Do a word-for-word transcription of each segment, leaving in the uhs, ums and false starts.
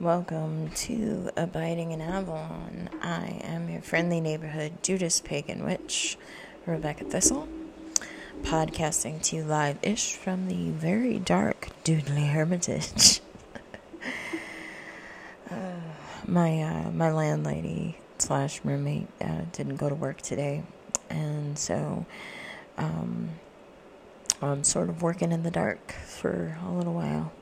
Welcome to Abiding in Avalon. I am your friendly neighborhood Judas Pagan Witch, Rebecca Thistle, podcasting to you live-ish from the very dark Doodley Hermitage. uh, my uh, my landlady slash roommate uh, didn't go to work today, and so um, I'm sort of working in the dark for a little while.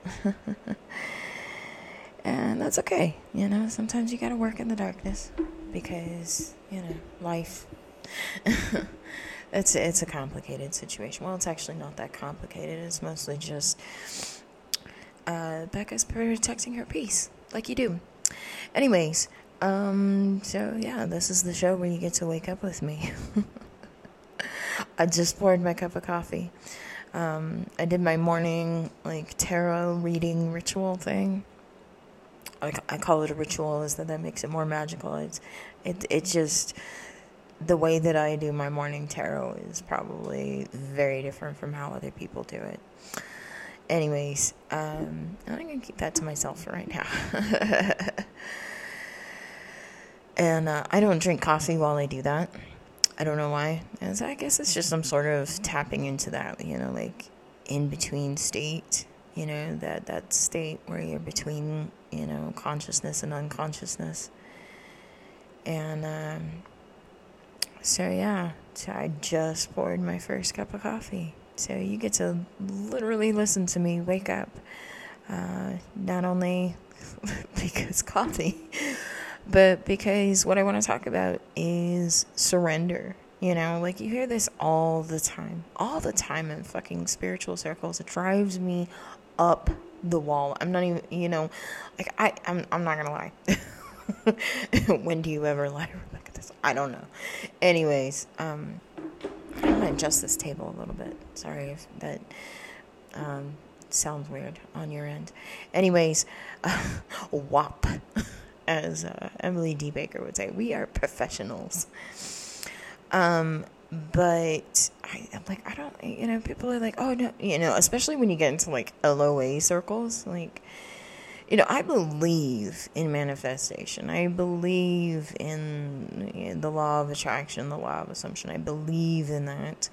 And that's okay, you know, sometimes you gotta work in the darkness, because, you know, life, it's, it's a complicated situation. Well, it's actually not that complicated, it's mostly just, uh, Becca's protecting her peace, like you do. Anyways, um, so yeah, this is the show where you get to wake up with me. I just poured my cup of coffee. Um, I did my morning, like, tarot reading ritual thing. I call it a ritual, is that that makes it more magical. It's, it, it just, the way that I do my morning tarot is probably very different from how other people do it. Anyways, um, I'm going to keep that to myself for right now. and uh, I don't drink coffee while I do that. I don't know why. And so I guess it's just some sort of tapping into that, you know, like in-between state, you know, that, that state where you're between, you know, consciousness and unconsciousness. And, um, so yeah, so I just poured my first cup of coffee. So you get to literally listen to me wake up, uh, not only because coffee, but because what I want to talk about is surrender. You know, like, you hear this all the time, all the time in fucking spiritual circles. It drives me up the wall. I'm not even, you know, like, I, I'm I'm not gonna lie. When do you ever lie, Rebecca? This, I don't know. Anyways, um, I'm gonna adjust this table a little bit. Sorry if that um, sounds weird on your end. Anyways, uh, W A P, as uh, Emily D. Baker would say, we are professionals. Um, but I, I'm like, I don't, you know, people are like, oh no, you know, especially when you get into like L O A circles, like, you know, I believe in manifestation. I believe in, you know, the law of attraction, the law of assumption. I believe in that.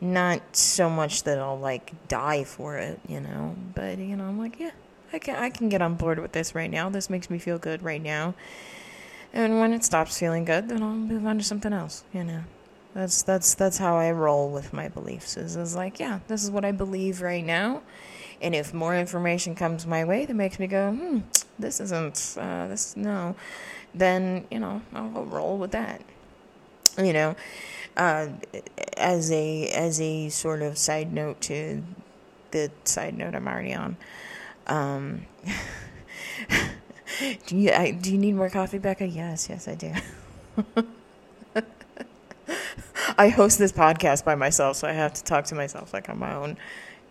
Not so much that I'll like die for it, you know, but you know, I'm like, yeah, I can, I can get on board with this right now. This makes me feel good right now. And when it stops feeling good, then I'll move on to something else, you know. That's that's that's how I roll with my beliefs. Is, is like, yeah, this is what I believe right now, and if more information comes my way that makes me go, hmm, this isn't uh, this no, then you know I'll roll with that. You know, uh, as a as a sort of side note to the side note I'm already on. Um, do you I, do you need more coffee, Becca? Yes, yes, I do. I host this podcast by myself, so I have to talk to myself like I'm my own,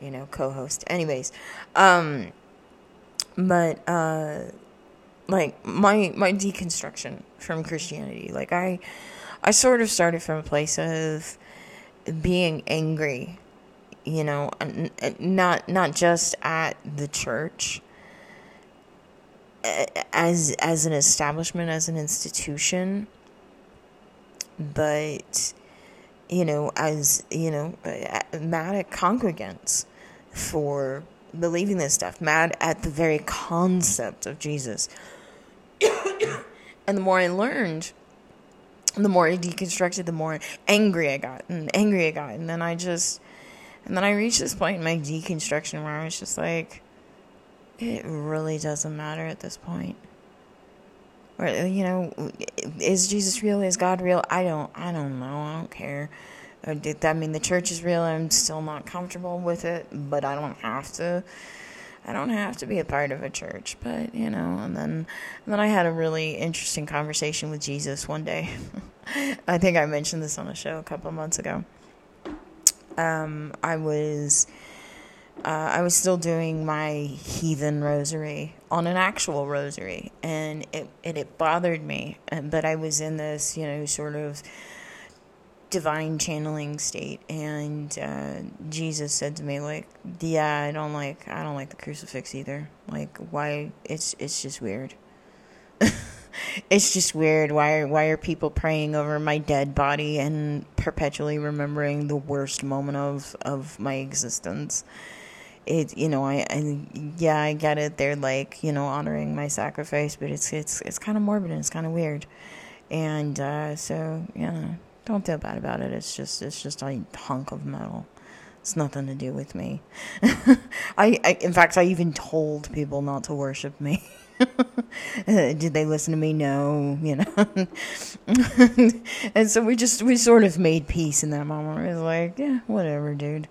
you know, co-host. Anyways, um, but, uh, like, my my deconstruction from Christianity, like, I, I sort of started from a place of being angry, you know, not not just at the church, as as an establishment, as an institution, but, you know, as, you know, mad at congregants for believing this stuff, mad at the very concept of Jesus. And the more I learned, the more I deconstructed, the more angry I got, and angry I got, and then I just, and then I reached this point in my deconstruction where I was just like, it really doesn't matter at this point. Or, you know, is Jesus real? Is God real? I don't, I don't know. I don't care. Or did that mean the church is real? I'm still not comfortable with it, but I don't have to. I don't have to be a part of a church. But, you know, and then, and then I had a really interesting conversation with Jesus one day. I think I mentioned this on a show a couple of months ago. Um, I was, uh, I was still doing my heathen rosary on an actual rosary, and it, it, it bothered me, but I was in this, you know, sort of divine channeling state, and uh, Jesus said to me, like, yeah, I don't like, I don't like the crucifix either. Like, why? It's it's just weird. It's just weird. Why are why are people praying over my dead body and perpetually remembering the worst moment of of my existence? It, you know, I, I yeah, I get it. They're like, you know, honoring my sacrifice, but it's it's it's kind of morbid and it's kind of weird, and uh, so yeah. Don't feel bad about it. It's just, it's just a hunk of metal. It's nothing to do with me. I, I, in fact, I even told people not to worship me. Did they listen to me? No, you know. And so we just, we sort of made peace in that moment. It was like, yeah, whatever, dude.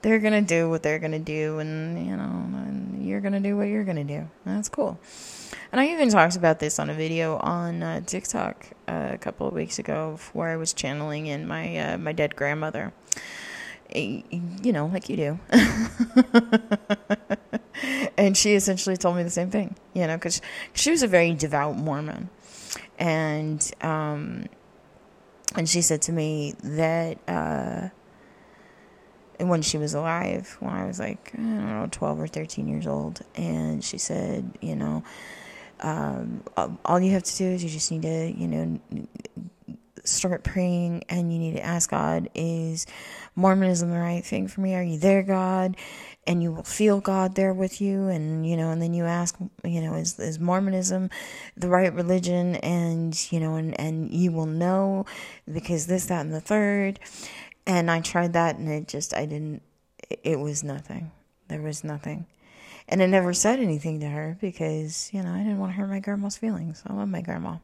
They're gonna do what they're gonna do, and you know, and you're gonna do what you're gonna do. That's cool. And I even talked about this on a video on uh, TikTok uh, a couple of weeks ago, where I was channeling in my uh, my dead grandmother. You know, like you do. And she essentially told me the same thing, you know, because she was a very devout Mormon, and um, and she said to me that uh, when she was alive, when I was like, I don't know, twelve or thirteen years old, and she said, you know. Um, all you have to do is you just need to, you know, start praying, and you need to ask God, is Mormonism the right thing for me? Are you there, God? And you will feel God there with you. And, you know, and then you ask, you know, is, is Mormonism the right religion? And, you know, and, and you will know because this, that, and the third. And I tried that, and it just, I didn't, it was nothing. There was nothing. And I never said anything to her because, you know, I didn't want to hurt my grandma's feelings. I love my grandma.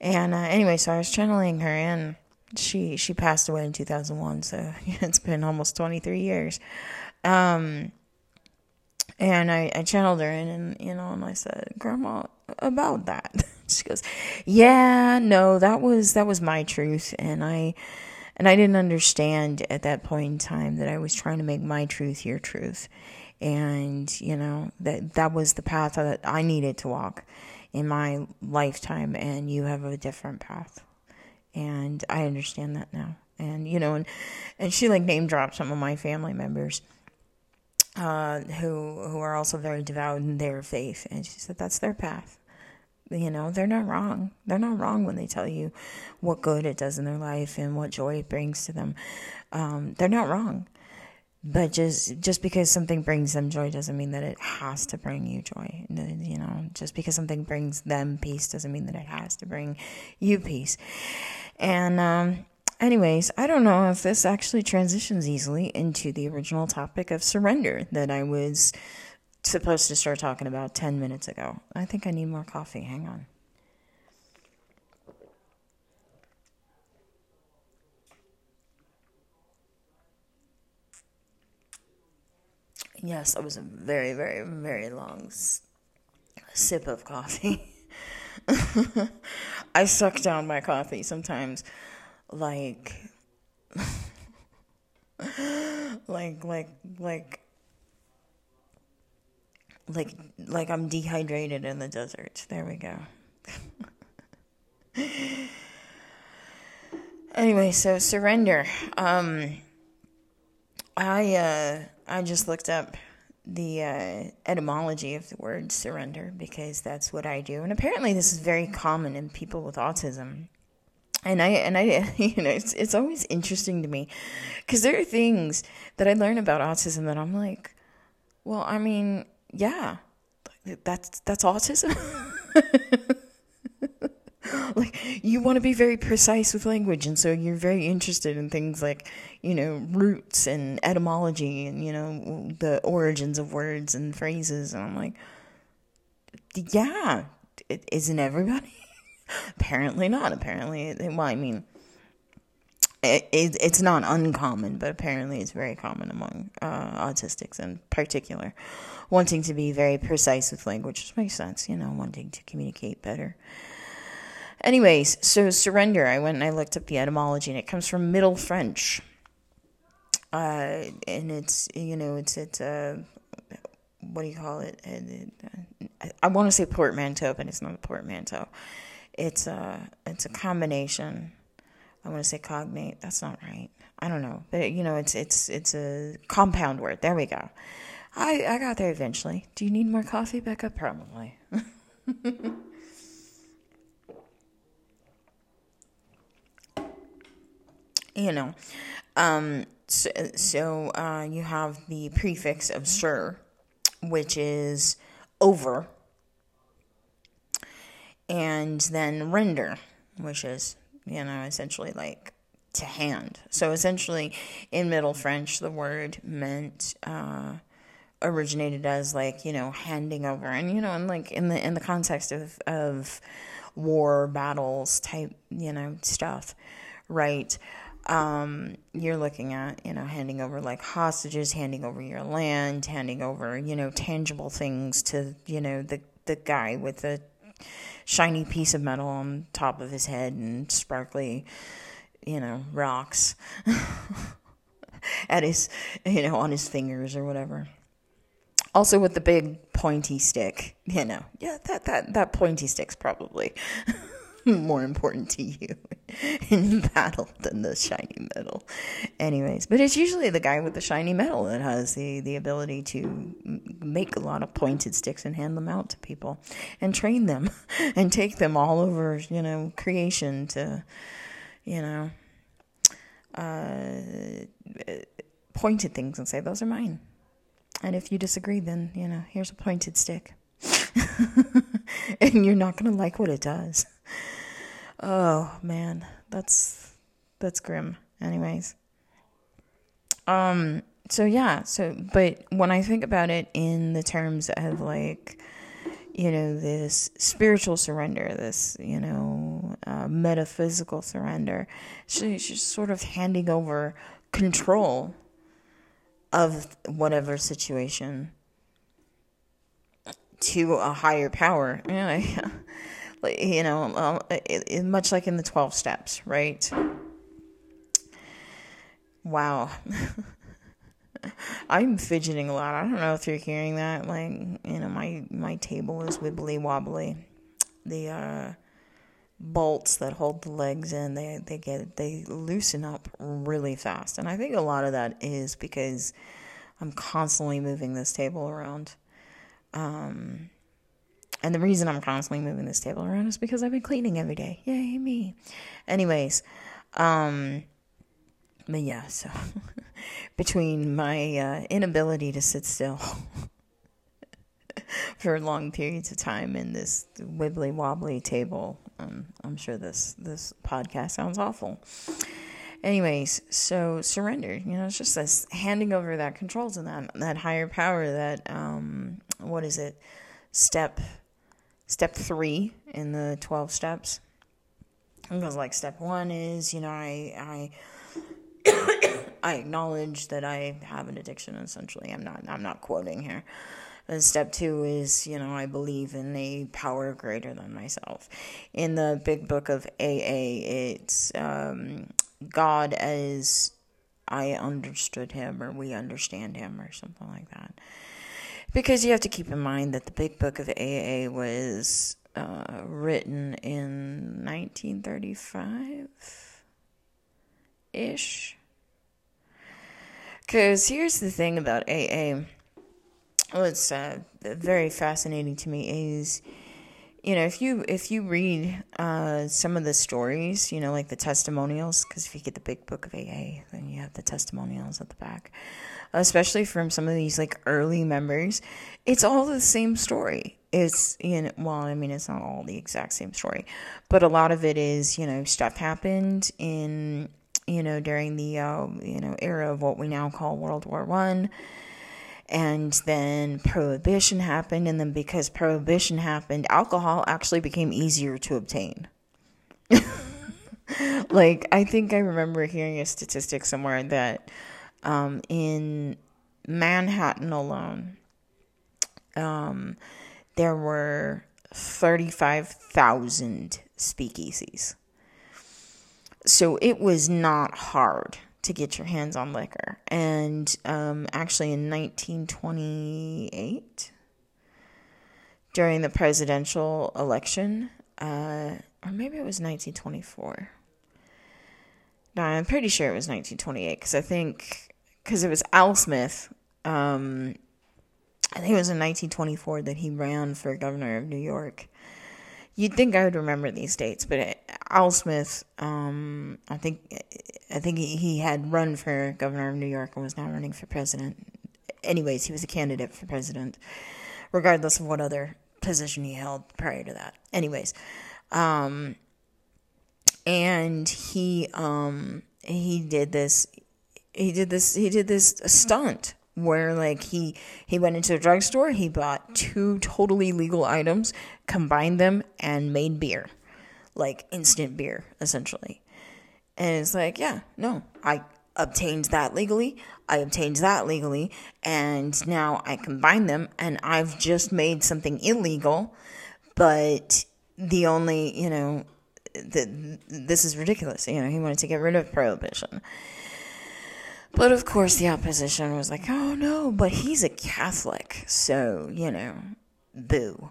And uh, anyway, so I was channeling her, and she she passed away in two thousand one. So yeah, it's been almost twenty-three years. Um, and I, I channeled her in, and, you know, and I said, Grandma, about that. She goes, yeah, no, that was that was my truth. And I, and I didn't understand at that point in time that I was trying to make my truth your truth. And, you know, that that was the path that I needed to walk in my lifetime, and you have a different path. And I understand that now. And, you know, and, and she, like, name-dropped some of my family members uh, who who are also very devout in their faith. And she said, that's their path. You know, they're not wrong. They're not wrong when they tell you what good it does in their life and what joy it brings to them. Um, they're not wrong. But just just because something brings them joy doesn't mean that it has to bring you joy. You know, just because something brings them peace doesn't mean that it has to bring you peace. And um, anyways, I don't know if this actually transitions easily into the original topic of surrender that I was supposed to start talking about ten minutes ago. I think I need more coffee. Hang on. Yes, that was a very, very, very long s- sip of coffee. I suck down my coffee sometimes, like, like, like, like, like, like I'm dehydrated in the desert. There we go. Anyway, so surrender. Um, I, uh... I just looked up the uh, etymology of the word surrender because that's what I do. And apparently this is very common in people with autism. And I, and I, you know, it's, it's always interesting to me because there are things that I learn about autism that I'm like, well, I mean, yeah, that's, that's autism. Like, you want to be very precise with language, and so you're very interested in things like, you know, roots and etymology and, you know, the origins of words and phrases. And I'm like, yeah, it isn't everybody? Apparently not. Apparently, it, well, I mean, it, it, it's not uncommon, but apparently it's very common among uh, autistics in particular. Wanting to be very precise with language, which makes sense, you know, wanting to communicate better. Anyways, so surrender, I went and I looked up the etymology, and it comes from Middle French. Uh, and it's, you know, it's, it's uh, what do you call it? I, I want to say portmanteau, but it's not a portmanteau. It's a, it's a combination I want to say cognate. That's not right. I don't know. But, you know, it's it's it's a compound word. There we go. I, I got there eventually. Do you need more coffee, Becca? Probably. You know, um, so, so uh, you have the prefix of sir, which is over, and then render, which is, you know, essentially like to hand. So essentially in Middle French, the word meant, uh, originated as like, you know, handing over, and, you know, and like in the, in the context of, of war, battles type, you know, stuff, right? Um, you're looking at, you know, handing over like hostages, handing over your land, handing over, you know, tangible things to, you know, the, the guy with the shiny piece of metal on top of his head and sparkly, you know, rocks at his, you know, on his fingers or whatever. Also with the big pointy stick, you know, yeah, that, that, that pointy stick's probably more important to you in battle than the shiny metal. Anyways, but it's usually the guy with the shiny metal that has the, the ability to make a lot of pointed sticks and hand them out to people and train them and take them all over, you know, creation to, you know, uh, pointed things and say, those are mine. And if you disagree, then, you know, here's a pointed stick. And you're not going to like what it does. Oh man, that's that's grim. Anyways, um, so yeah, so but when I think about it in the terms of like, you know, this spiritual surrender, this, you know, uh, metaphysical surrender, she's just sort of handing over control of whatever situation to a higher power. Yeah. You know, you know, much like in the twelve steps, right? Wow. I'm fidgeting a lot. I don't know if you're hearing that. Like, you know, my, my table is wibbly wobbly. The uh, bolts that hold the legs in, they, they get, they loosen up really fast. And I think a lot of that is because I'm constantly moving this table around. Um... And the reason I'm constantly moving this table around is because I've been cleaning every day. Yay, me. Anyways, um, but yeah, so between my uh, inability to sit still for long periods of time and this wibbly wobbly table, um, I'm sure this, this podcast sounds awful. Anyways, so surrender, you know, it's just this handing over that control to that, that higher power, that, um, what is it? Step Step three in the twelve steps, because like step one is, you know, I I I acknowledge that I have an addiction. Essentially, I'm not I'm not quoting here. And step two is, you know, I believe in a power greater than myself. In the Big Book of A A, it's um, God as I understood him, or we understand him, or something like that. Because you have to keep in mind that the Big Book of A A was uh, written in nineteen thirty-five-ish. Because here's the thing about A A. What's uh, very fascinating to me is, you know, if you if you read uh, some of the stories, you know, like the testimonials, because if you get the Big Book of A A, then you have the testimonials at the back, especially from some of these like early members, it's all the same story. It's, you know, well, I mean, it's not all the exact same story, but a lot of it is, you know, stuff happened in, you know, during the uh, you know, era of what we now call World War One. And then Prohibition happened, and then because Prohibition happened, alcohol actually became easier to obtain. Like, I think I remember hearing a statistic somewhere that um, in Manhattan alone, um, there were thirty-five thousand speakeasies. So it was not hard to get your hands on liquor. And um, actually in nineteen twenty-eight, during the presidential election, uh, or maybe it was nineteen twenty-four, I'm pretty sure it was nineteen twenty-eight, because I think, because it was Al Smith, um, I think it was in nineteen twenty-four that he ran for governor of New York. You'd think I would remember these dates, but Al Smith, um, I think, I think he, he had run for governor of New York and was now running for president. Anyways, he was a candidate for president, regardless of what other position he held prior to that. Anyways, um, and he, um, he did this, he did this, he did this stunt where, like, he, he went into a drugstore, he bought two totally legal items, combined them, and made beer. Like, instant beer, essentially. And it's like, yeah, no, I obtained that legally, I obtained that legally, and now I combine them, and I've just made something illegal, but the only, you know, the, this is ridiculous. You know, he wanted to get rid of prohibition. But, of course, the opposition was like, oh, no, but he's a Catholic, so, you know, boo.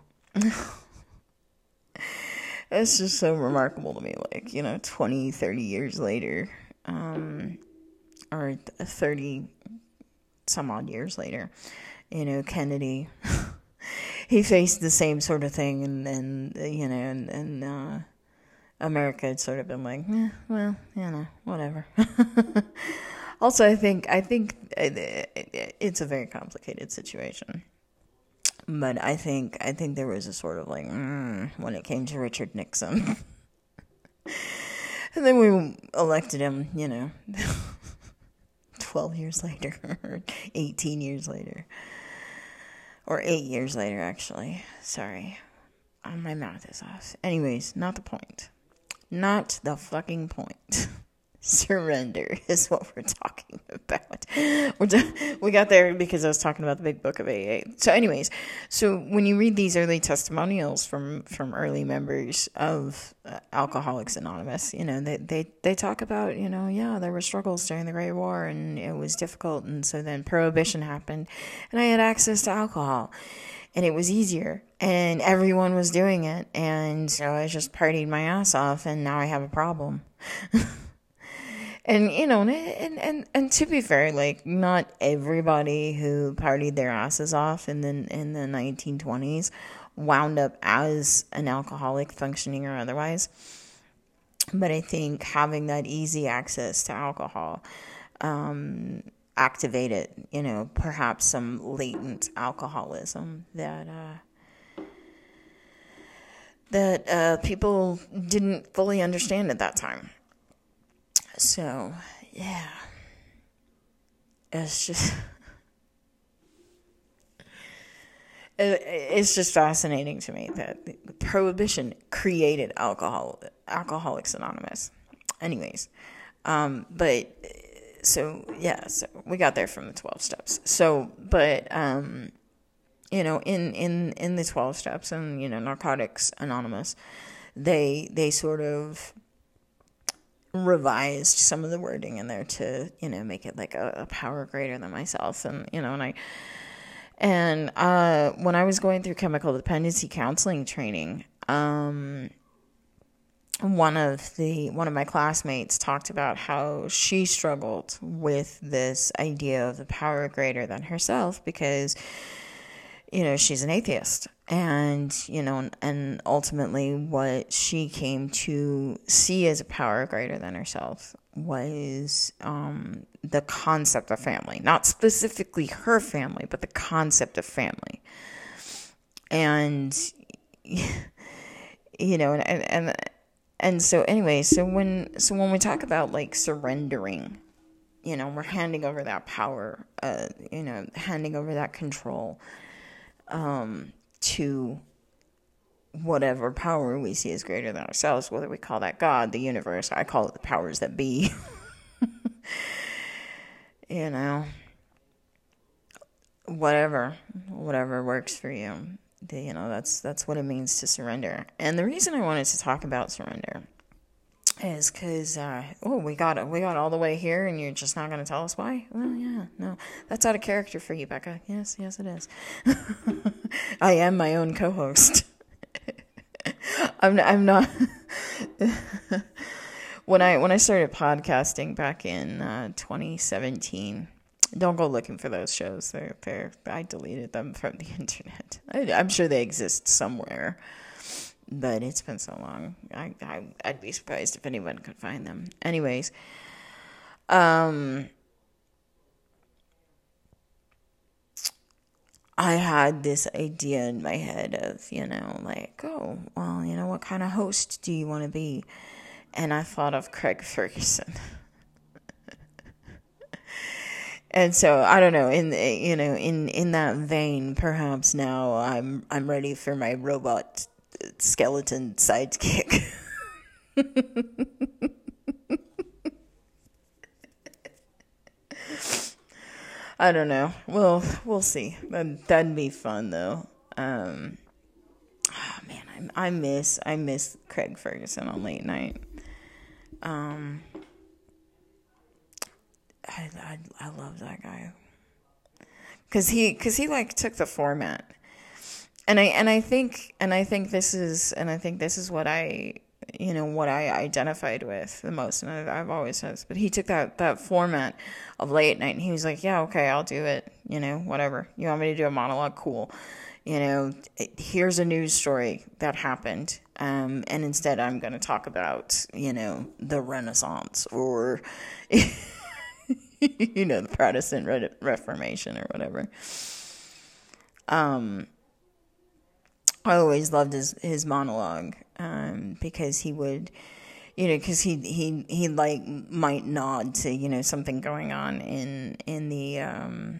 It's just so remarkable to me, like, you know, twenty, thirty years later, um, or thirty-some-odd years later, you know, Kennedy, he faced the same sort of thing, and, and you know, and, and uh, America had sort of been like, eh, well, you know, whatever. Also, I think I think it's a very complicated situation, but I think I think there was a sort of like mm, when it came to Richard Nixon, and then we elected him, you know, twelve years later, or eighteen years later, or eight years later, actually. Sorry, oh, my mouth is off. Anyways, not the point. Not the fucking point. Surrender is what we're talking about. We're t- we got there because I was talking about the big book of A A. So anyways, so when you read these early testimonials from, from early members of uh, Alcoholics Anonymous, you know, they, they, they talk about, you know, yeah, there were struggles during the Great War and it was difficult. And so then Prohibition happened and I had access to alcohol and it was easier and everyone was doing it. And so I just partied my ass off and now I have a problem. And, you know, and, and, and, and to be fair, like, not everybody who partied their asses off in the, in the nineteen twenties wound up as an alcoholic, functioning or otherwise. But I think having that easy access to alcohol um, activated, you know, perhaps some latent alcoholism that... Uh, that uh, people didn't fully understand at that time. So, yeah, it's just, it, it's just fascinating to me that Prohibition created alcohol, Alcoholics Anonymous. Anyways, um, but, so, yeah, so we got there from the twelve steps. So, but, um, you know, in, in, in the twelve steps and, you know, Narcotics Anonymous, they, they sort of revised some of the wording in there to, you know, make it like a, a power greater than myself. And, you know, and I, and, uh, when I was going through chemical dependency counseling training, um, one of the, one of my classmates talked about how she struggled with this idea of the power greater than herself because, you know, she's an atheist. And, you know, and ultimately what she came to see as a power greater than herself was um, the concept of family. Not specifically her family, but the concept of family. And, you know, and and, and so anyway, so when, so when we talk about, like, surrendering, you know, we're handing over that power, uh, you know, handing over that control um to whatever power we see as greater than ourselves, whether we call that God, the universe, I call it the powers that be. You know, whatever, whatever works for you. You know, that's, that's what it means to surrender. And the reason I wanted to talk about surrender is because, uh, oh, we got it. We got all the way here and you're just not going to tell us why? Well, yeah, no. That's out of character for you, Becca. Yes, yes, it is. I am my own co-host. I'm, I'm not... when I when I started podcasting back in uh, twenty seventeen. Don't go looking for those shows. They're they're I deleted them from the internet. I, I'm sure they exist somewhere, but it's been so long. I, I I'd be surprised if anyone could find them. Anyways, um, I had this idea in my head of, you know, like, oh, well, you know, what kind of host do you want to be? And I thought of Craig Ferguson. And so I don't know, in you know, in, in that vein, perhaps now I'm I'm ready for my robot skeleton sidekick. I don't know. We'll we'll see. That that'd be fun though. Um, oh man, I I miss I miss Craig Ferguson on late night. Um. I, I, I love that guy, cause he cause he like took the format, and I and I think and I think this is and I think this is what I you know what I identified with the most, and I, I've always said this, but he took that, that format of late night, and he was like, yeah, okay, I'll do it, you know, whatever you want me to do, a monologue, cool, you know, here's a news story that happened. Um, and instead I'm gonna talk about, you know, the Renaissance or. You know, the Protestant Re- Reformation or whatever. Um, I always loved his, his monologue, um, because he would, you know, because he, he, he like might nod to, you know, something going on in, in the, um,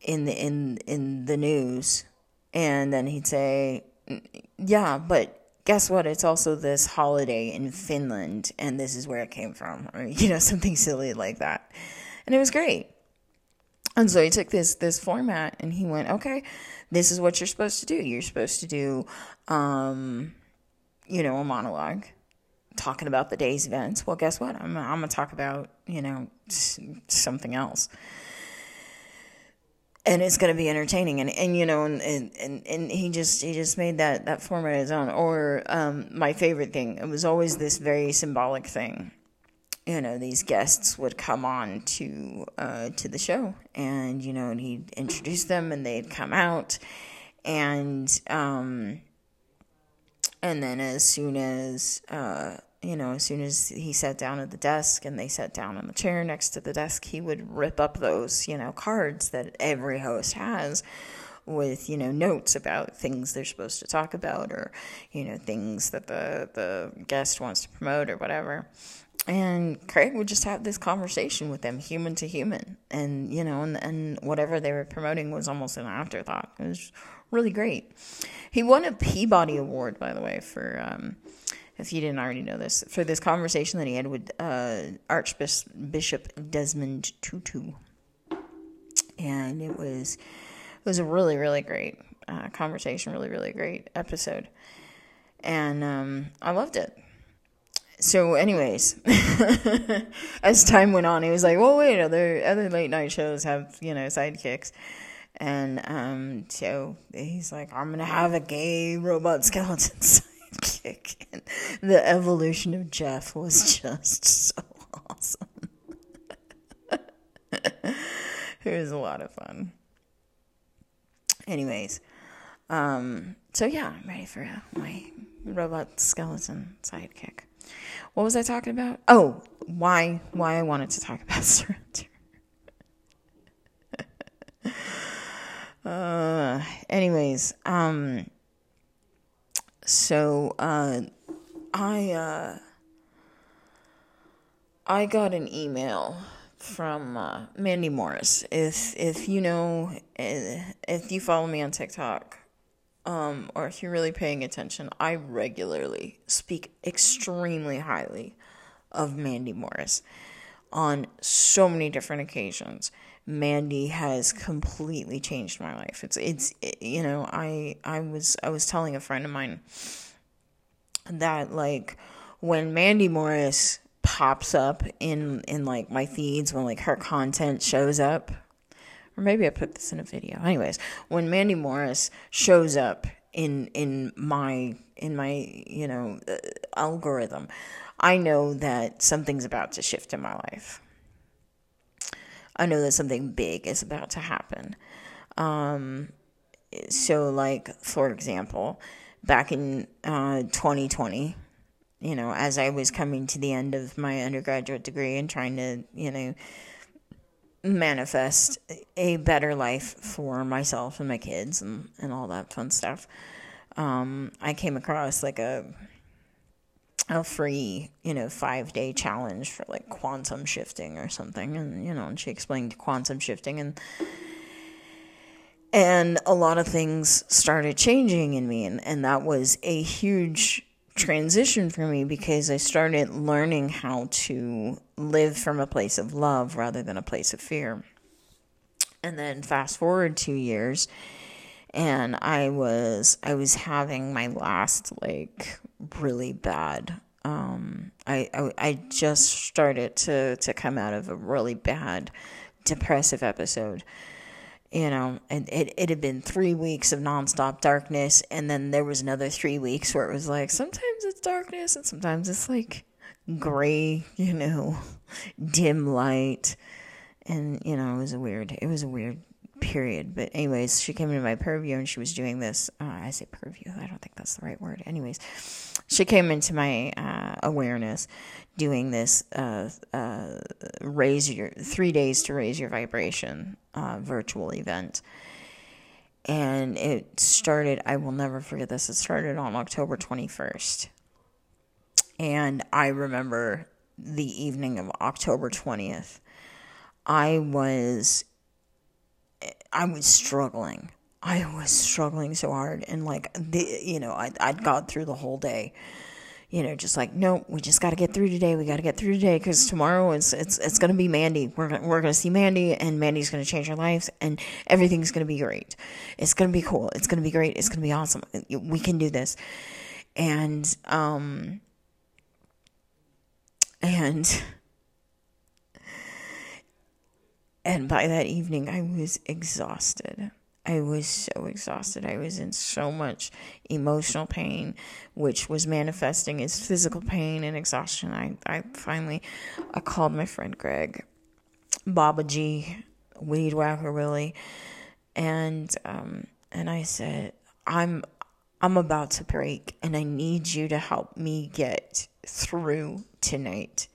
in the, in, in the news. And then he'd say, yeah, but guess what? It's also this holiday in Finland, and this is where it came from, or, you know, something silly like that. And it was great. And so he took this this format, and he went, okay, this is what you're supposed to do. You're supposed to do, um, you know, a monologue talking about the day's events. Well, guess what? I'm I'm gonna talk about, you know, something else. And it's going to be entertaining, and, and you know, and, and, and he just he just made that, that format his own. Or um, my favorite thing, it was always this very symbolic thing. You know, these guests would come on to uh, to the show, and you know, and he'd introduce them, and they'd come out, and um, and then as soon as uh, you know, as soon as he sat down at the desk and they sat down on the chair next to the desk, he would rip up those, you know, cards that every host has with, you know, notes about things they're supposed to talk about, or, you know, things that the, the guest wants to promote or whatever. And Craig would just have this conversation with them, human to human. And, you know, and, and whatever they were promoting was almost an afterthought. It was really great. He won a Peabody Award, by the way, for... Um, if you didn't already know this, for this conversation that he had with uh, Archbishop Desmond Tutu. And it was it was a really, really great uh, conversation, really, really great episode. And um, I loved it. So anyways, as time went on, he was like, well, wait, other, other late night shows have, you know, sidekicks. And um, so he's like, I'm going to have a gay robot skeleton sidekick. Kick. And the evolution of Jeff was just so awesome. It was a lot of fun. Anyways, um, so yeah, I'm ready for my robot skeleton sidekick. What was I talking about? Oh, why why I wanted to talk about surrender. uh, anyways, um. So, uh, I, uh, I got an email from, uh, Mandy Morris. If, if you know, if you follow me on TikTok, um, or if you're really paying attention, I regularly speak extremely highly of Mandy Morris on so many different occasions. Mandy has completely changed my life. It's, it's, it, you know, I, I was, I was telling a friend of mine that, like, when Mandy Morris pops up in, in like my feeds, when like her content shows up, or maybe I put this in a video. Anyways, when Mandy Morris shows up in, in my, in my, you know, algorithm, I know that something's about to shift in my life. I know that something big is about to happen. Um, so, like, for example, back in uh, twenty twenty, you know, as I was coming to the end of my undergraduate degree and trying to, you know, manifest a better life for myself and my kids and, and all that fun stuff, um, I came across, like, a... a free, you know, five-day challenge for, like, quantum shifting or something. And, you know, and she explained quantum shifting. And and a lot of things started changing in me. And, and that was a huge transition for me because I started learning how to live from a place of love rather than a place of fear. And then fast forward two years, and I was I was having my last, like... really bad. Um, I, I I just started to, to come out of a really bad depressive episode. You know, and it, it had been three weeks of nonstop darkness, and then there was another three weeks where it was like, sometimes it's darkness, and sometimes it's like gray, you know, dim light. And, you know, it was a weird, it was a weird period. But anyways, she came into my purview and she was doing this. Uh, I say purview. I don't think that's the right word. Anyways, she came into my uh, awareness doing this uh, uh, raise your three days to raise your vibration uh, virtual event. And it started, I will never forget this. It started on October twenty-first. And I remember the evening of October twentieth. I was I was struggling. I was struggling so hard. And, like, the, you know, I, I'd got through the whole day, you know, just like, no, we just got to get through today. We got to get through today because tomorrow it's it's it's going to be Mandy. We're, we're going to see Mandy, and Mandy's going to change our lives, and everything's going to be great. It's going to be cool. It's going to be great. It's going to be awesome. We can do this. And, um, and... And by that evening, I was exhausted. I was so exhausted. I was in so much emotional pain, which was manifesting as physical pain and exhaustion. I, I finally, I called my friend Greg, Baba G, Weed Whacker Willie, and um, and I said, I'm, I'm about to break, and I need you to help me get through tonight.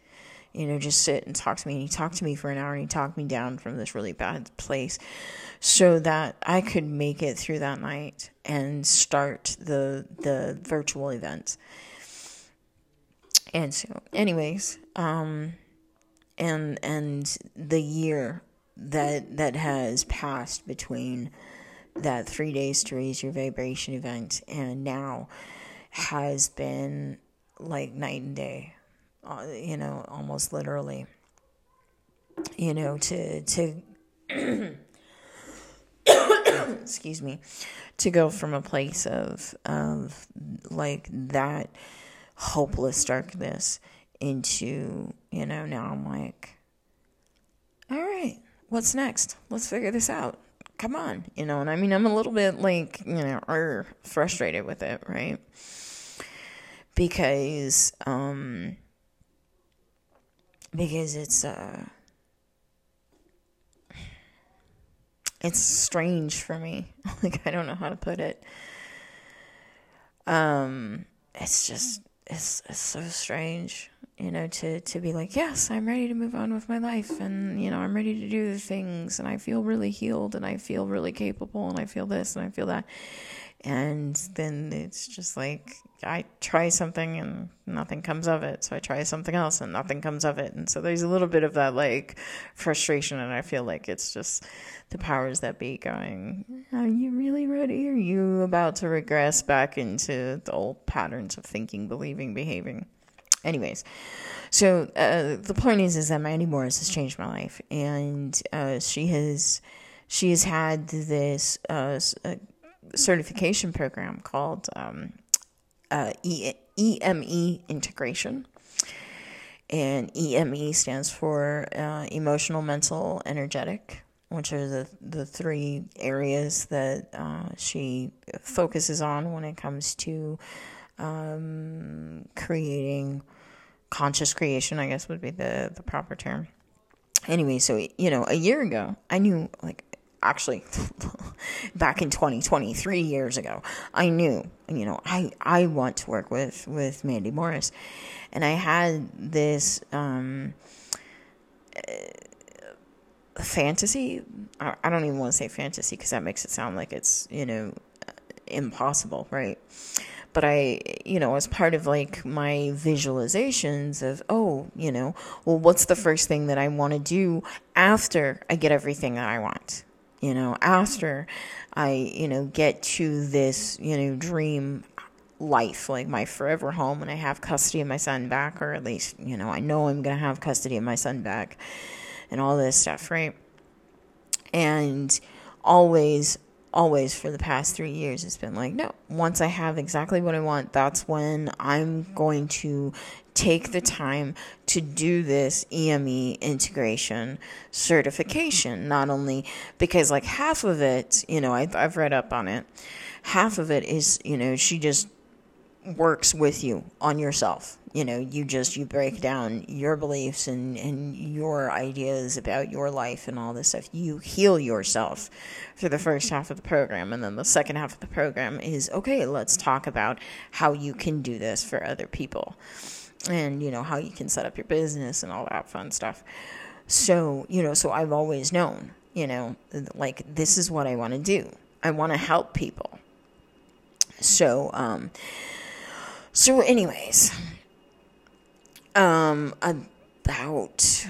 You know, just sit and talk to me. And he talked to me for an hour, and he talked me down from this really bad place so that I could make it through that night and start the the virtual event. And so, anyways, um, and and the year that that has passed between that three days to raise your vibration event and now has been like night and day. Uh, you know, almost literally, you know, to, to, excuse me, to go from a place of, of like that hopeless darkness into, you know, now I'm like, all right, what's next? Let's figure this out. Come on. You know, and I mean, I'm a little bit like, you know, er, frustrated with it, right? Because, um, Because it's uh, it's strange for me. Like, I don't know how to put it. Um, it's just it's it's so strange, you know, to, to be like, yes, I'm ready to move on with my life, and you know, I'm ready to do the things, and I feel really healed, and I feel really capable, and I feel this, and I feel that, and then it's just like, I try something and nothing comes of it. So I try something else and nothing comes of it. And so there's a little bit of that, like, frustration. And I feel like it's just the powers that be going, are you really ready? Are you about to regress back into the old patterns of thinking, believing, behaving? Anyways, so uh, the point is, is that Mandy Morris has changed my life. And uh, she has, she has had this uh, certification program called... Um, Uh, e- E M E integration, and E M E stands for uh, emotional, mental, energetic, which are the, the three areas that uh, she focuses on when it comes to um, creating, conscious creation, I guess would be the, the proper term. Anyway, so, you know, a year ago, I knew, like, actually, back in twenty twenty, three years ago, I knew, you know, I, I want to work with, with Mandy Morris. And I had this um, fantasy. I don't even want to say fantasy because that makes it sound like it's, you know, impossible, right? But I, you know, as part of like my visualizations of, oh, you know, well, what's the first thing that I want to do after I get everything that I want? You know, after I, you know, get to this, you know, dream life, like my forever home, and I have custody of my son back, or at least, you know, I know I'm going to have custody of my son back and all this stuff, right? And always, always for the past three years, it's been like, no, once I have exactly what I want, that's when I'm going to take the time to do this E M E integration certification. Not only because like half of it, you know, I've, I've read up on it. Half of it is, you know, she just works with you on yourself. You know, you just, you break down your beliefs and, and your ideas about your life and all this stuff. You heal yourself for the first half of the program. And then the second half of the program is, okay, let's talk about how you can do this for other people. And, you know, how you can set up your business and all that fun stuff. So, you know, so I've always known, you know, like this is what I want to do. I want to help people. So, um, so anyways, um, about,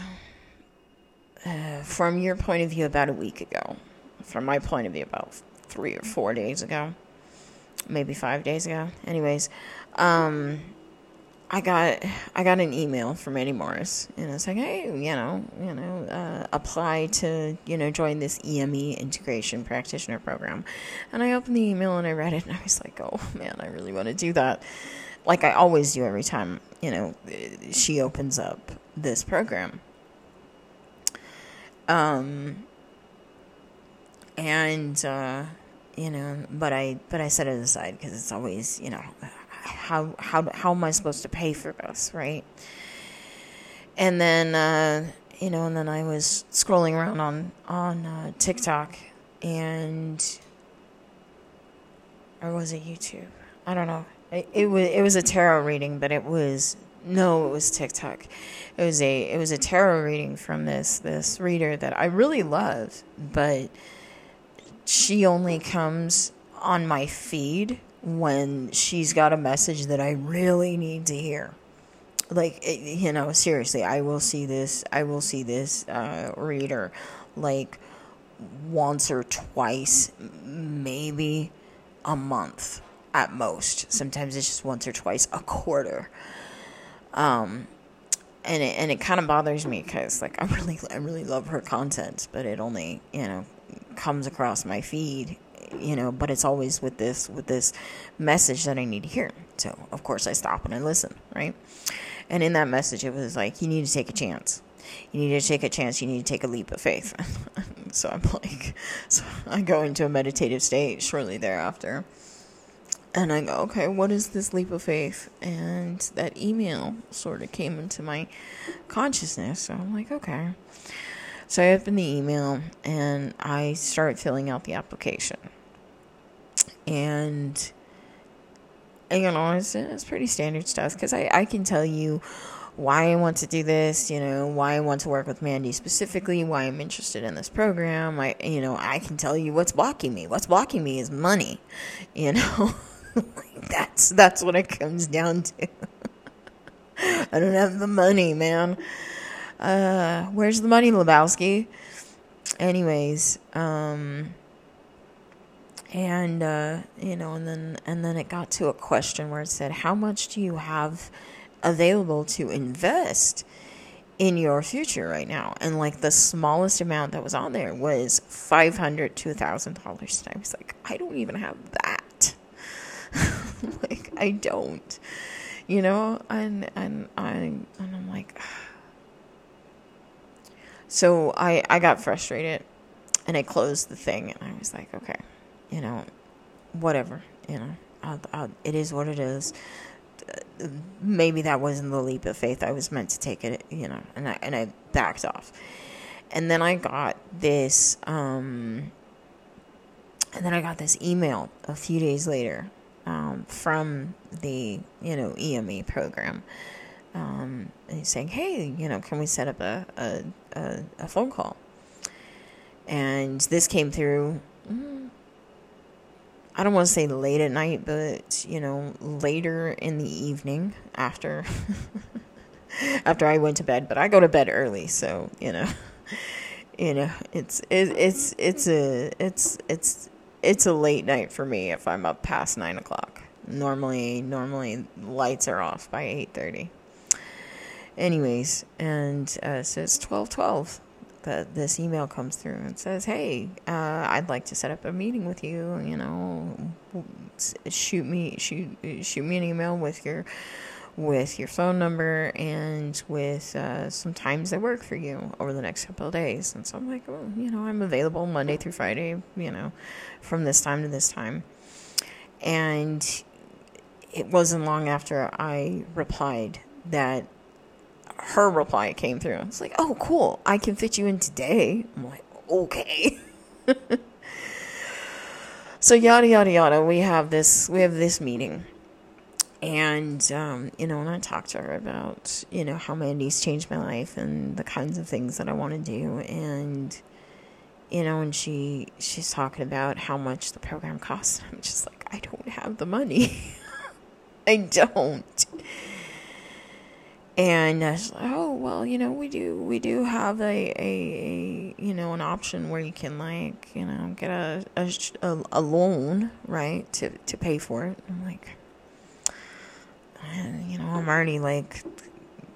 uh, from your point of view about a week ago, from my point of view about three or four days ago, maybe five days ago, anyways, um, I got, I got an email from Mandy Morris, and it's like, hey, you know, you know, uh, apply to, you know, join this E M E integration practitioner program. And I opened the email and I read it and I was like, oh man, I really want to do that. Like I always do every time, you know, she opens up this program. Um, and, uh, you know, but I, but I set it aside because it's always, you know, how, how, how am I supposed to pay for this? Right. And then, uh, you know, and then I was scrolling around on, on, uh, TikTok and, or was it YouTube? I don't know. It, it was it was a tarot reading, but it was no, it was TikTok. It was a it was a tarot reading from this this reader that I really love, but she only comes on my feed when she's got a message that I really need to hear. Like it, you know, seriously, I will see this. I will see this uh, reader like once or twice, maybe a month. At most, sometimes it's just once or twice a quarter, um, and it, and it kind of bothers me because like I really I really love her content, but it only you know comes across my feed, you know. But it's always with this with this message that I need to hear. So of course I stop and I listen, right? And in that message, it was like you need to take a chance, you need to take a chance, you need to take a leap of faith. so I'm like, so I go into a meditative state shortly thereafter. And I go, okay, what is this leap of faith? And that email sort of came into my consciousness. So I'm like, okay. So I open the email and I start filling out the application. And, you know, it's, it's pretty standard stuff because I, I can tell you why I want to do this, you know, why I want to work with Mandy specifically, why I'm interested in this program. I, you know, I can tell you what's blocking me. What's blocking me is money, you know. That's that's what it comes down to. I don't have the money, man. Uh, where's the money, Lebowski? Anyways, um, and uh, you know, and then and then it got to a question where it said, "How much do you have available to invest in your future right now?" And like the smallest amount that was on there was five hundred to a thousand dollars. And I was like, I don't even have that. Like I don't, you know, and and I and I'm like, ugh. So I I got frustrated, and I closed the thing, and I was like, okay, you know, whatever, you know, I'll, I'll, it is what it is. Maybe that wasn't the leap of faith I was meant to take it, you know, and I, and I backed off. And then I got this, um, and then I got this email a few days later, um, from the, you know, E M E program, um, saying, hey, you know, can we set up a, a, a, a phone call? And this came through, I don't want to say late at night, but, you know, later in the evening after, after I went to bed, but I go to bed early. So, you know, you know, it's, it, it's, it's a, it's, it's, it's a late night for me if I'm up past nine o'clock. Normally, normally lights are off by eight thirty. Anyways. And, uh, so it's twelve twelve. That this email comes through and says, hey, uh, I'd like to set up a meeting with you, you know, shoot me, shoot, shoot me an email with your, with your phone number and with, uh, some times that work for you over the next couple of days. And so I'm like, oh, you know, I'm available Monday through Friday, you know, from this time to this time. And it wasn't long after I replied that her reply came through. It's like, oh, cool. I can fit you in today. I'm like, okay. So yada, yada, yada. We have this, we have this meeting. And, um, you know, and I talked to her about, you know, how Mandy's changed my life and the kinds of things that I want to do. And, you know, and she, she's talking about how much the program costs. I'm just like, I don't have the money. I don't. And I was like, oh, well, you know, we do, we do have a, a, a, you know, an option where you can, like, you know, get a, a, a loan, right, to, to pay for it. I'm like, you know, I'm already, like,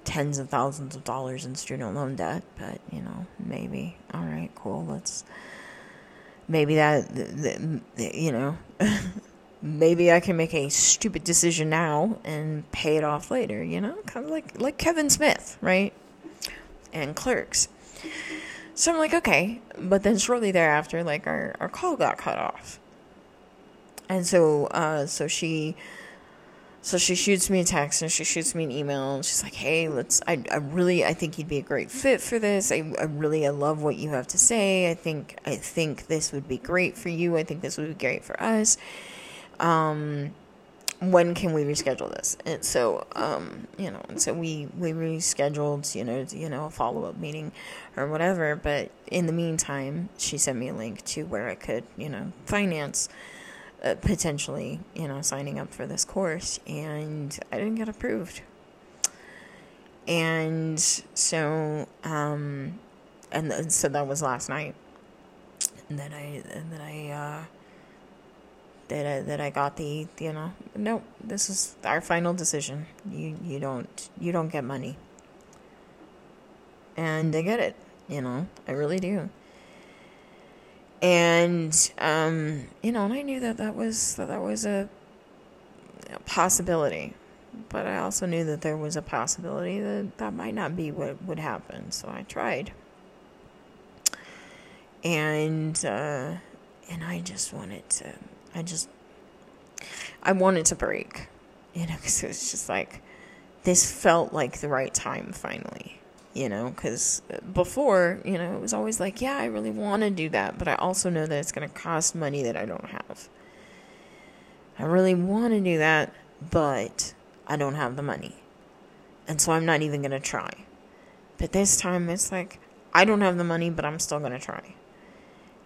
tens of thousands of dollars in student loan debt, but, you know, maybe, all right, cool, let's, maybe that, the, the, you know, maybe I can make a stupid decision now and pay it off later, you know, kind of like, like Kevin Smith, right? And Clerks. So I'm like, okay. But then shortly thereafter, like our, our call got cut off. And so, uh, so she, so she shoots me a text and she shoots me an email and she's like, hey, let's, I, I really, I think you'd be a great fit for this. I, I really, I love what you have to say. I think, I think this would be great for you. I think this would be great for us. Um, when can we reschedule this? And so, um, you know, and so we, we rescheduled, you know, you know, a follow-up meeting or whatever. But in the meantime, she sent me a link to where I could, you know, finance, uh, potentially, you know, signing up for this course, and I didn't get approved. And so, um, and, and so that was last night. And then I, and then I, uh, That I, that I got the, you know, no, this is our final decision. You, you don't, you don't get money. And I get it, you know, I really do. And, um, you know, and I knew that that was, that, that was a, a possibility, but I also knew that there was a possibility that that might not be what would happen. So I tried. And, uh, and I just wanted to, I just, I wanted to break, you know, because it was just like, this felt like the right time finally, you know, because before, you know, it was always like, yeah, I really want to do that, but I also know that it's going to cost money that I don't have. I really want to do that, but I don't have the money. And so I'm not even going to try. But this time it's like, I don't have the money, but I'm still going to try.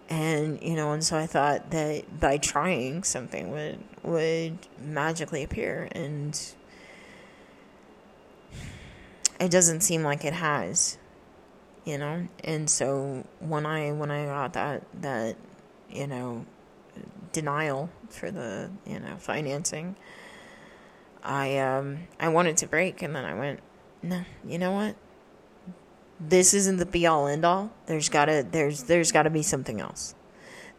And, you know, and so I thought that by trying, something would, would magically appear, and it doesn't seem like it has, you know? And so when I, when I got that, that, you know, denial for the, you know, financing, I, um, I wanted to break, and then I went, no, you know what? This isn't the be all end all. There's gotta, there's, there's gotta be something else.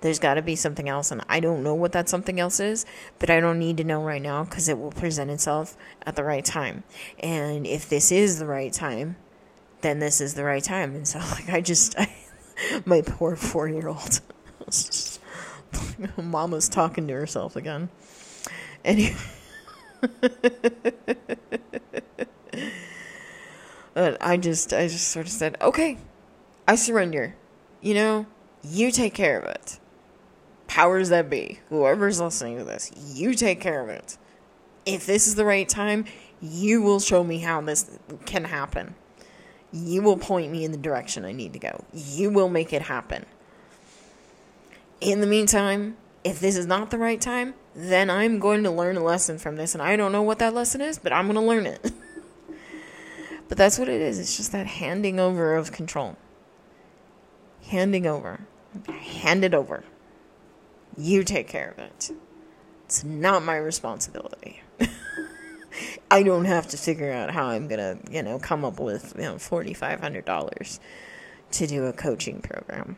There's gotta be something else. And I don't know what that something else is, but I don't need to know right now, because it will present itself at the right time. And if this is the right time, then this is the right time. And so, like, I just, I, my poor four year old, mama's talking to herself again. Anyway. But I just, I just sort of said, okay, I surrender. You know, you take care of it. Powers that be, whoever's listening to this, you take care of it. If this is the right time, you will show me how this can happen. You will point me in the direction I need to go. You will make it happen. In the meantime, if this is not the right time, then I'm going to learn a lesson from this. And I don't know what that lesson is, but I'm going to learn it. But that's what it is. It's just that handing over of control. Handing over. Hand it over. You take care of it. It's not my responsibility. I don't have to figure out how I'm going to, you know, come up with, you know, four thousand five hundred dollars to do a coaching program.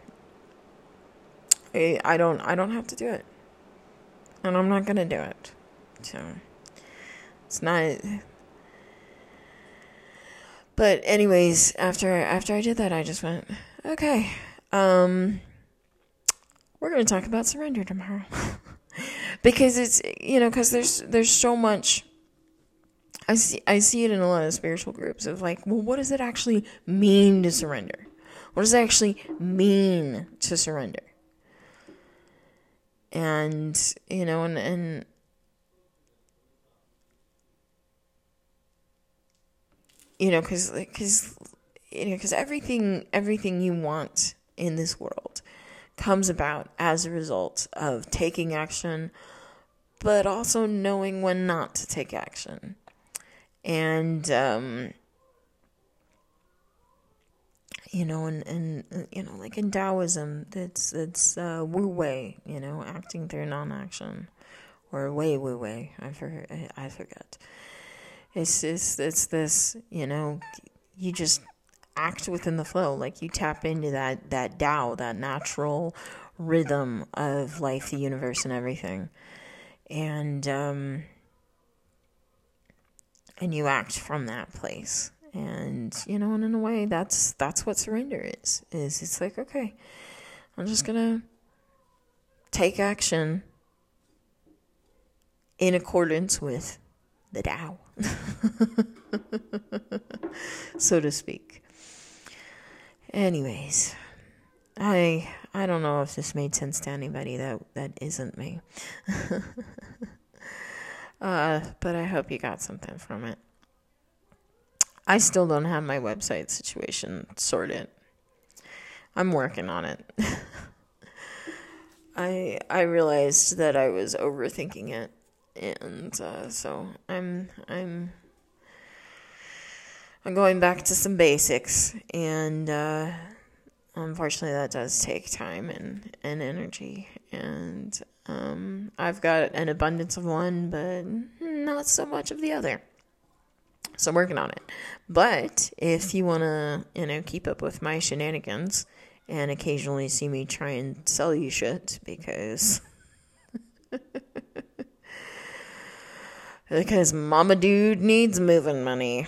I, I don't, I don't have to do it. And I'm not going to do it. So, it's not... But anyways, after, after I did that, I just went, okay, um, we're going to talk about surrender tomorrow. Because it's, you know, because there's, there's so much... I see, I see it in a lot of spiritual groups of like, well, what does it actually mean to surrender? What does it actually mean to surrender? And, you know, and, and you know, cause, cause, you know, cause everything, everything you want in this world comes about as a result of taking action, but also knowing when not to take action. And, um, you know, and, and, you know, like in Taoism, it's, it's, uh, Wu Wei, you know, acting through non-action, or Wei Wu Wei, I forget, I, I forget. It's, it's, it's this, you know, you just act within the flow, like you tap into that, that Tao, that natural rhythm of life, the universe, and everything. And, um... and you act from that place. And, you know, and in a way, that's that's what surrender is. Is it's like, okay, I'm just going to take action in accordance with the Tao, so to speak. Anyways, I I don't know if this made sense to anybody that, that isn't me. Uh, but I hope you got something from it. I still don't have my website situation sorted. I'm working on it. I I realized that I was overthinking it, and uh, so I'm I'm I'm going back to some basics, and uh, unfortunately, that does take time and and energy, and. Um, I've got an abundance of one, but not so much of the other. So I'm working on it. But if you want to, you know, keep up with my shenanigans and occasionally see me try and sell you shit, because, because mama dude needs moving money.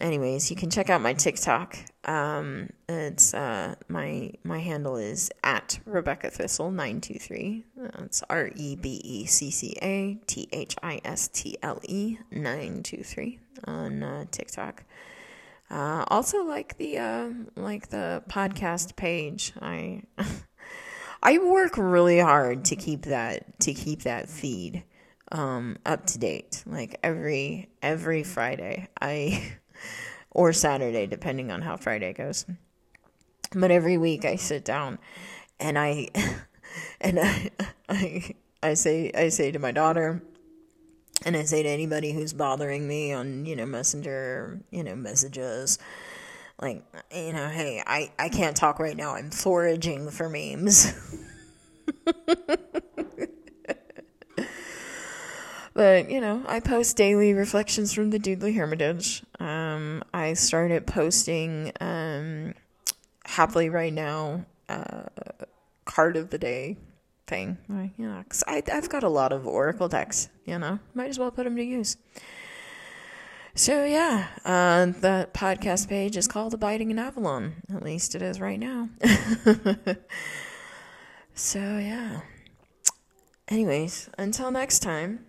Anyways, you can check out my TikTok. Um, it's, uh, my, my handle is at Rebecca Thistle nine two three. That's R E B E C C A T H I S T L E nine two three on, uh, TikTok. Uh, also like the, uh, like the podcast page. I, I work really hard to keep that, to keep that feed, um, up to date. Like every, every Friday, I... or Saturday, depending on how Friday goes. But every week I sit down and I, and I, I, I say, I say to my daughter, and I say to anybody who's bothering me on, you know, Messenger, you know, messages, like, you know, hey, I, I can't talk right now. I'm foraging for memes. But, you know, I post daily reflections from the Doodley Hermitage. Um, I started posting, um, happily right now, uh, card of the day thing. Like, you know, cause I, I've got a lot of oracle decks, you know, might as well put them to use. So yeah, uh, that podcast page is called Abiding in Avalon. At least it is right now. So yeah. Anyways, until next time.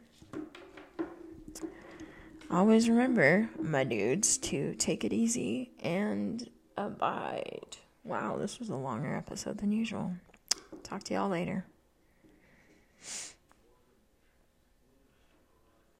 always remember, my dudes, to take it easy and abide. Wow, this was a longer episode than usual. Talk to y'all later.